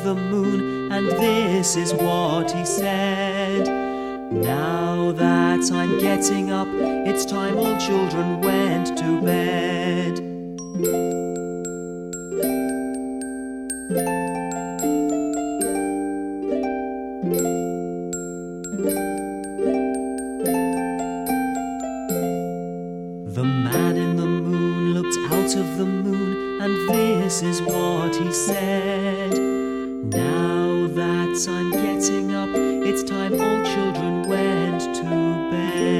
of the moon, and this is what he said. Now that I'm getting up, it's time all children went to bed. The man in the moon looked out of the moon, and this is what he said. Now that I'm getting up, it's time all children went to bed.